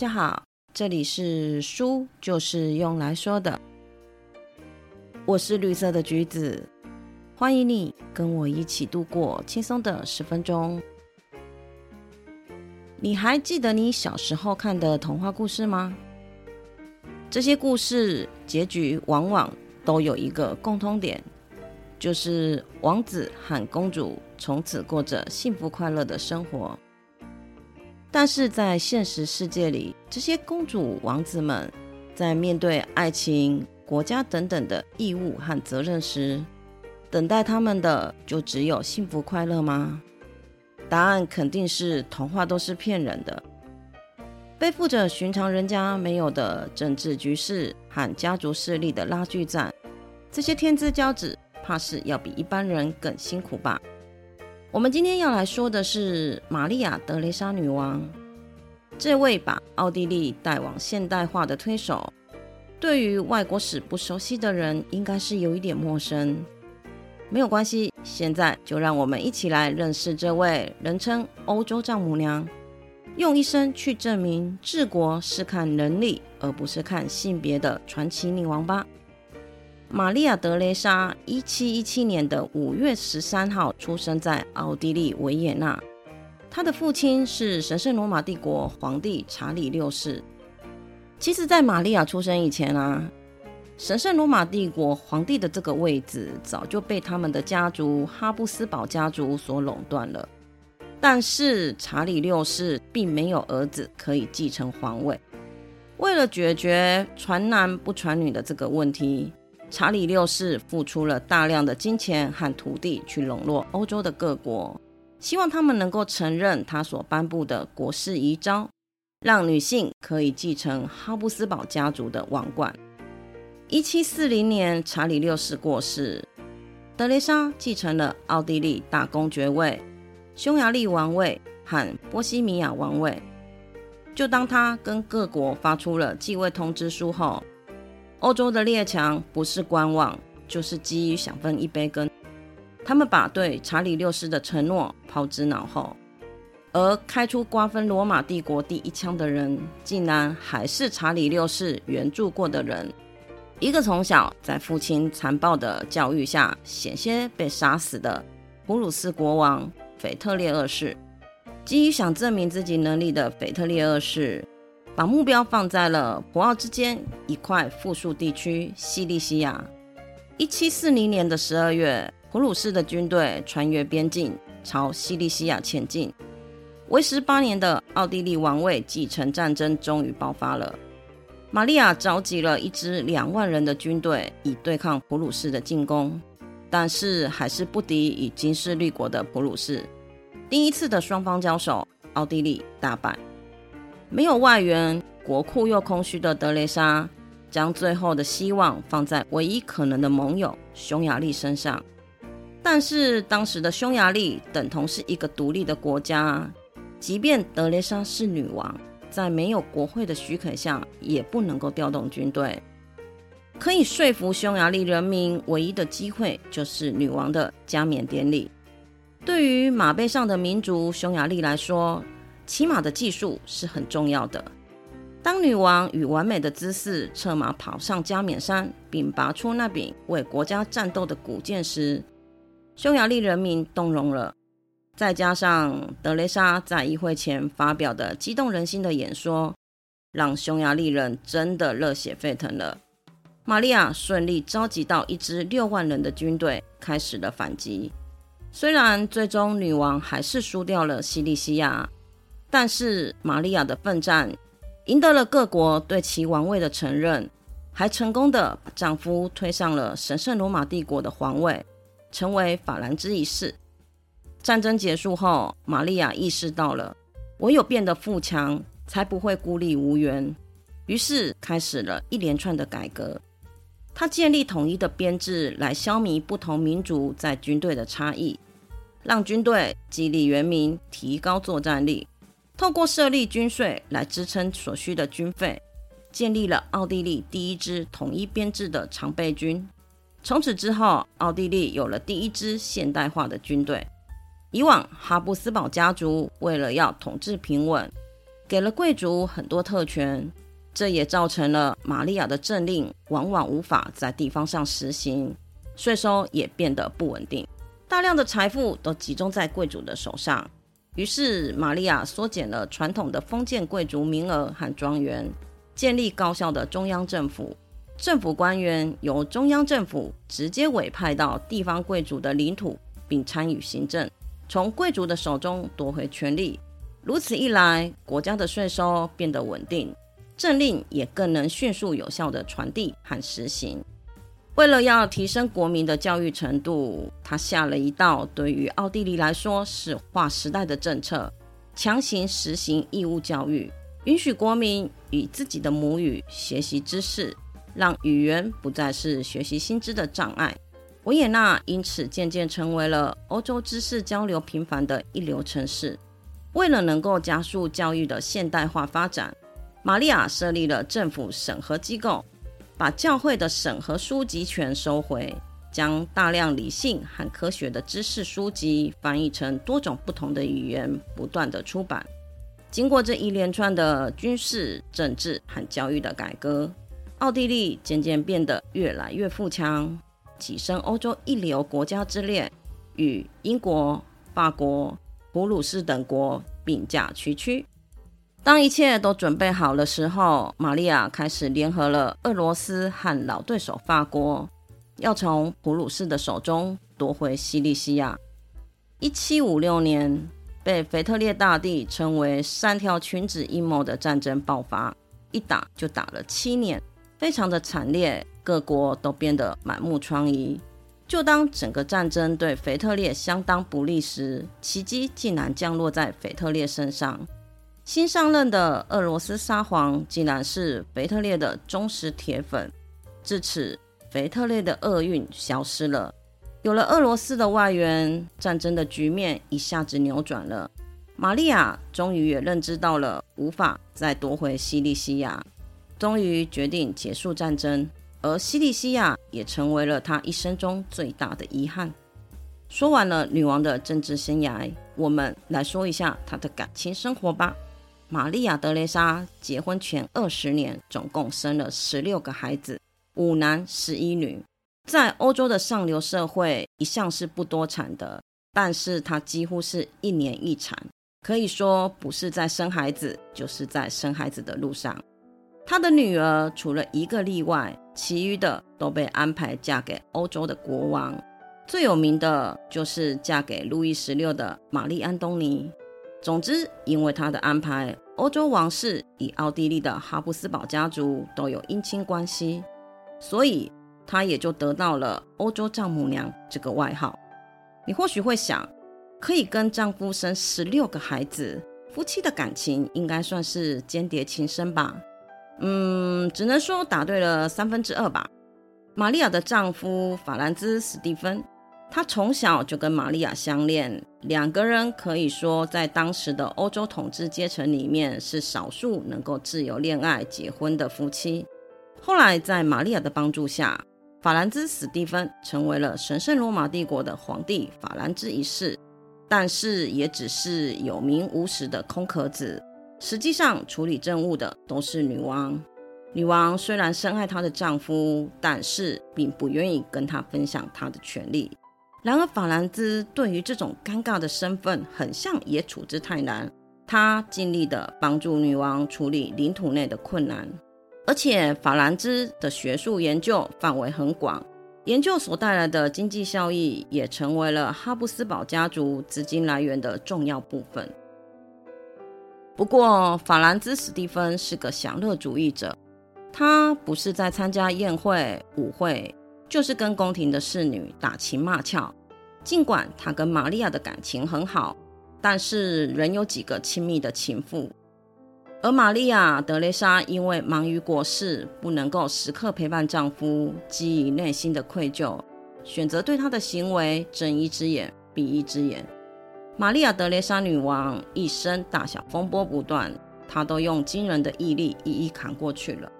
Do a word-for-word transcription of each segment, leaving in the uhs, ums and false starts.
家好，这里是书就是用来说的，我是绿色的橘子，欢迎你跟我一起度过轻松的十分钟。你还记得你小时候看的童话故事吗？这些故事结局往往都有一个共通点，就是王子和公主从此过着幸福快乐的生活。但是在现实世界里，这些公主王子们在面对爱情、国家等等的义务和责任时，等待他们的就只有幸福快乐吗？答案肯定是童话都是骗人的，背负着寻常人家没有的政治局势和家族势力的拉锯战，这些天之骄子怕是要比一般人更辛苦吧。我们今天要来说的是玛丽亚·德雷莎女王，这位把奥地利带往现代化的推手，对于外国史不熟悉的人应该是有一点陌生。没有关系，现在就让我们一起来认识这位人称欧洲丈母娘，用一生去证明治国是看能力而不是看性别的传奇女王吧。玛丽亚·德雷莎一七一七年的五月十三号出生在奥地利维也纳，她的父亲是神圣罗马帝国皇帝查理六世。其实在玛丽亚出生以前啊，神圣罗马帝国皇帝的这个位置早就被他们的家族哈布斯堡家族所垄断了，但是查理六世并没有儿子可以继承皇位。为了解决传男不传女的这个问题，查理六世付出了大量的金钱和土地去笼络欧洲的各国，希望他们能够承认他所颁布的国事遗诏，让女性可以继承哈布斯堡家族的王冠。一七四零年查理六世过世，德雷莎继承了奥地利大公爵位、匈牙利王位和波西米亚王位。就当他跟各国发出了继位通知书后，欧洲的列强不是观望，就是急于想分一杯羹。他们把对查理六世的承诺抛之脑后，而开出瓜分罗马帝国第一枪的人，竟然还是查理六世援助过的人，一个从小在父亲残暴的教育下险些被杀死的普鲁士国王腓特烈二世。基于想证明自己能力的腓特烈二世，把目标放在了博奥之间一块富庶地区西利西亚。一七四零年的十二月，普鲁士的军队穿越边境朝西利西亚前进，为时八年的奥地利王位继承战争终于爆发了。玛丽亚召集了一支两万人的军队以对抗普鲁士的进攻，但是还是不敌已经是立国的普鲁士。第一次的双方交手，奥地利大败。没有外援，国库又空虚的德雷莎将最后的希望放在唯一可能的盟友匈牙利身上，但是当时的匈牙利等同是一个独立的国家，即便德雷莎是女王，在没有国会的许可下也不能够调动军队。可以说服匈牙利人民唯一的机会就是女王的加冕典礼。对于马背上的民族匈牙利来说，骑马的技术是很重要的。当女王以完美的姿势策马跑上加冕山，并拔出那柄为国家战斗的古剑时，匈牙利人民动容了。再加上德雷莎在议会前发表的激动人心的演说，让匈牙利人真的热血沸腾了。玛丽亚顺利召集到一支六万人的军队，开始了反击。虽然最终女王还是输掉了西利西亚，但是玛丽亚的奋战赢得了各国对其王位的承认，还成功的把丈夫推上了神圣罗马帝国的皇位，成为法兰兹一世。战争结束后，玛丽亚意识到了唯有变得富强才不会孤立无援，于是开始了一连串的改革。她建立统一的编制来消弭不同民族在军队的差异，让军队激励人民提高作战力，透过设立军税来支撑所需的军费，建立了奥地利第一支统一编制的常备军。从此之后，奥地利有了第一支现代化的军队。以往哈布斯堡家族为了要统治平稳，给了贵族很多特权，这也造成了玛利亚的政令往往无法在地方上实行，税收也变得不稳定，大量的财富都集中在贵族的手上。于是玛利亚缩减了传统的封建贵族名额和庄园，建立高效的中央政府，政府官员由中央政府直接委派到地方贵族的领土，并参与行政，从贵族的手中夺回权力。如此一来，国家的税收变得稳定，政令也更能迅速有效地传递和实行。为了要提升国民的教育程度，他下了一道对于奥地利来说是划时代的政策，强行实行义务教育，允许国民以自己的母语学习知识，让语言不再是学习新知的障碍。维也纳因此渐渐成为了欧洲知识交流频繁的一流城市。为了能够加速教育的现代化发展，玛利亚设立了政府审核机构，把教会的审核书籍权收回，将大量理性和科学的知识书籍翻译成多种不同的语言，不断的出版。经过这一连串的军事、政治和教育的改革，奥地利渐渐变得越来越富强，跻身欧洲一流国家之列，与英国、法国、普鲁士等国并驾齐驱。当一切都准备好的时候，玛利亚开始联合了俄罗斯和老对手法国，要从普鲁士的手中夺回西里西亚。一七五六年，被腓特烈大帝称为三条裙子阴谋的战争爆发，一打就打了七年，非常的惨烈，各国都变得满目疮痍。就当整个战争对腓特烈相当不利时，奇迹竟然降落在腓特烈身上。新上任的俄罗斯沙皇竟然是腓特烈的忠实铁粉，至此腓特烈的厄运消失了。有了俄罗斯的外援，战争的局面一下子扭转了。玛利亚终于也认知到了无法再夺回西里西亚，终于决定结束战争，而西里西亚也成为了她一生中最大的遗憾。说完了女王的政治生涯，我们来说一下她的感情生活吧。玛利亚·德雷莎结婚前二十年，总共生了十六个孩子，五男十一女。在欧洲的上流社会，一向是不多产的，但是她几乎是一年一产，可以说不是在生孩子，就是在生孩子的路上。她的女儿除了一个例外，其余的都被安排嫁给欧洲的国王，最有名的就是嫁给路易十六的玛丽·安东尼。总之，因为她的安排，欧洲王室与奥地利的哈布斯堡家族都有姻亲关系，所以她也就得到了欧洲丈母娘这个外号。你或许会想，可以跟丈夫生十六个孩子，夫妻的感情应该算是间谍情深吧？嗯，只能说答对了三分之二吧。玛利亚的丈夫法兰兹·史蒂芬，他从小就跟玛利亚相恋，两个人可以说在当时的欧洲统治阶层里面是少数能够自由恋爱结婚的夫妻。后来在玛利亚的帮助下，法兰兹·史蒂芬成为了神圣罗马帝国的皇帝法兰兹一世，但是也只是有名无实的空壳子，实际上处理政务的都是女王。女王虽然深爱她的丈夫，但是并不愿意跟她分享她的权利。然而法兰兹对于这种尴尬的身份很像也处之泰然，他尽力地帮助女王处理领土内的困难。而且法兰兹的学术研究范围很广，研究所带来的经济效益也成为了哈布斯堡家族资金来源的重要部分。不过法兰兹史蒂芬是个享乐主义者，他不是在参加宴会舞会，就是跟宫廷的侍女打情骂俏。尽管他跟玛利亚的感情很好，但是仍有几个亲密的情妇。而玛利亚·德雷莎因为忙于国事，不能够时刻陪伴丈夫，基于内心的愧疚，选择对他的行为睁一只眼闭一只眼。玛利亚·德雷莎女王一生大小风波不断，她都用惊人的毅力一一扛过去了。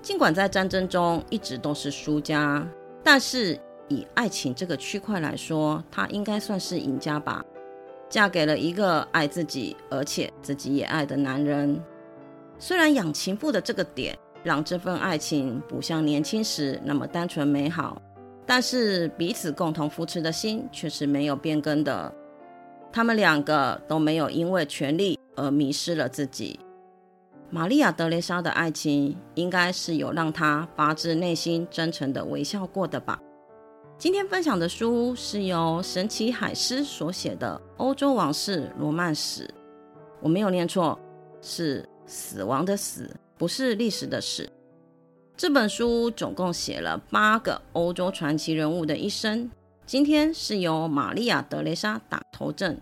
尽管在战争中一直都是输家，但是以爱情这个区块来说，她应该算是赢家吧。嫁给了一个爱自己而且自己也爱的男人。虽然养情妇的这个点让这份爱情不像年轻时那么单纯美好，但是彼此共同扶持的心却是没有变更的。他们两个都没有因为权力而迷失了自己。玛丽亚·德雷莎的爱情应该是有让她发自内心真诚的微笑过的吧。今天分享的书是由神奇海狮所写的《欧洲往事罗曼史》，我没有念错，是死亡的死，不是历史的史。这本书总共写了八个欧洲传奇人物的一生，今天是由玛丽亚·德雷莎打头阵，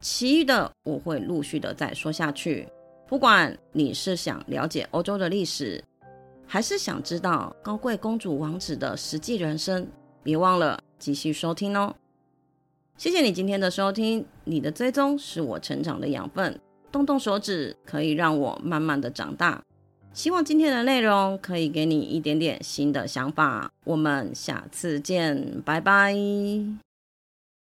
其余的我会陆续的再说下去。不管你是想了解欧洲的历史，还是想知道高贵公主王子的实际人生，别忘了继续收听哦。谢谢你今天的收听，你的追踪是我成长的养分，动动手指可以让我慢慢的长大。希望今天的内容可以给你一点点新的想法，我们下次见，拜拜。